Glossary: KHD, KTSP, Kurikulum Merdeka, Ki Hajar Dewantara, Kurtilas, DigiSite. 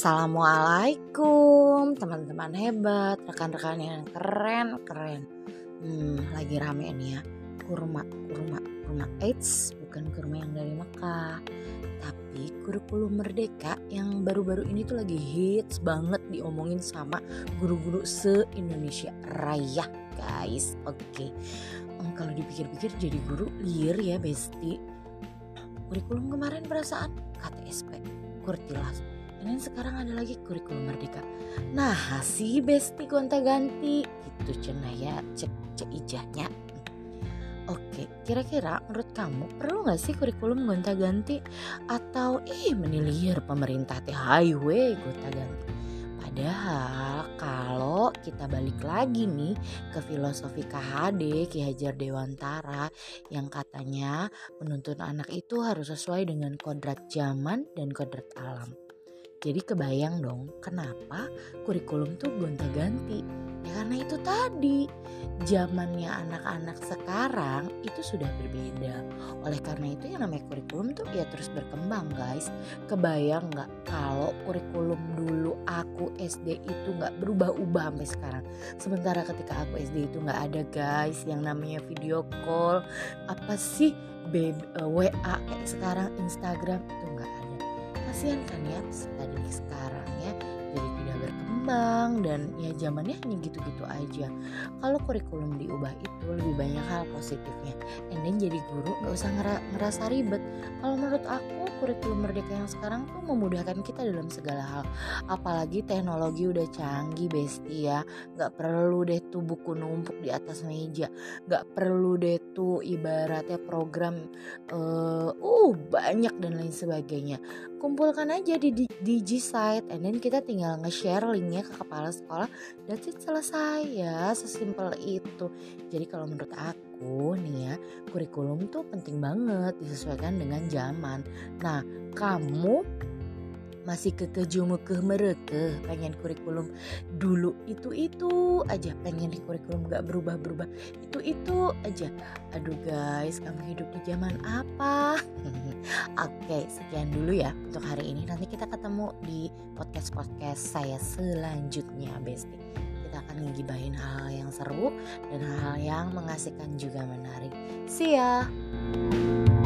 Assalamualaikum teman-teman hebat, rekan-rekan yang keren. Lagi rame nih ya, kurma. Eits, bukan kurma yang dari Mekah, tapi kurikulum merdeka yang baru-baru ini tuh lagi hits banget diomongin sama guru-guru se-Indonesia Raya, guys. Oke. Kalau dipikir-pikir jadi guru liar ya, besti. Kurikulum kemarin perasaan KTSP, Kurtilas. Dan sekarang ada lagi kurikulum merdeka. Nah, si besti gonta-ganti itu cenaya ceijahnya. Oke, kira-kira menurut kamu perlu enggak sih kurikulum gonta-ganti atau menilir pemerintah teh highway gonta-ganti? Padahal kalau kita balik lagi nih ke filosofi KHD, Ki Hajar Dewantara, yang katanya menuntun anak itu harus sesuai dengan kodrat zaman dan kodrat alam. Jadi kebayang dong kenapa kurikulum tuh gonta-ganti. Ya karena itu tadi, zamannya anak-anak sekarang itu sudah berbeda. Oleh karena itu yang namanya kurikulum tuh ya terus berkembang, guys. Kebayang gak kalau kurikulum dulu aku SD itu gak berubah-ubah sampai sekarang. Sementara ketika aku SD itu gak ada, guys, yang namanya video call, apa sih WA, sekarang Instagram, itu gak ada. Kasian kan ya tadi sekarang ya, jadi tidak berkembang dan ya zamannya hanya gitu-gitu aja. Kalau kurikulum diubah itu lebih banyak hal positifnya. Dan jadi guru gak usah ngerasa ribet. Kalau menurut aku kurikulum merdeka yang sekarang tuh memudahkan kita dalam segala hal. Apalagi teknologi udah canggih, besti ya. Gak perlu deh tuh buku numpuk di atas meja. Gak perlu deh tuh ibaratnya program banyak dan lain sebagainya. Kumpulkan aja di DigiSite and then kita tinggal nge-share linknya ke kepala sekolah. That's it, selesai ya, sesimpel itu. Jadi kalau menurut aku nih ya, kurikulum tuh penting banget disesuaikan dengan zaman. Nah, kamu masih kekejumukeh mereka pengen kurikulum dulu itu aja, pengen kurikulum gak berubah-berubah itu aja. Aduh guys, kamu hidup di zaman apa? Oke, sekian dulu ya untuk hari ini. Nanti kita ketemu di podcast saya selanjutnya, besti. Kita akan ngegibahin hal-hal yang seru dan hal-hal yang mengasihkan juga menarik. See ya.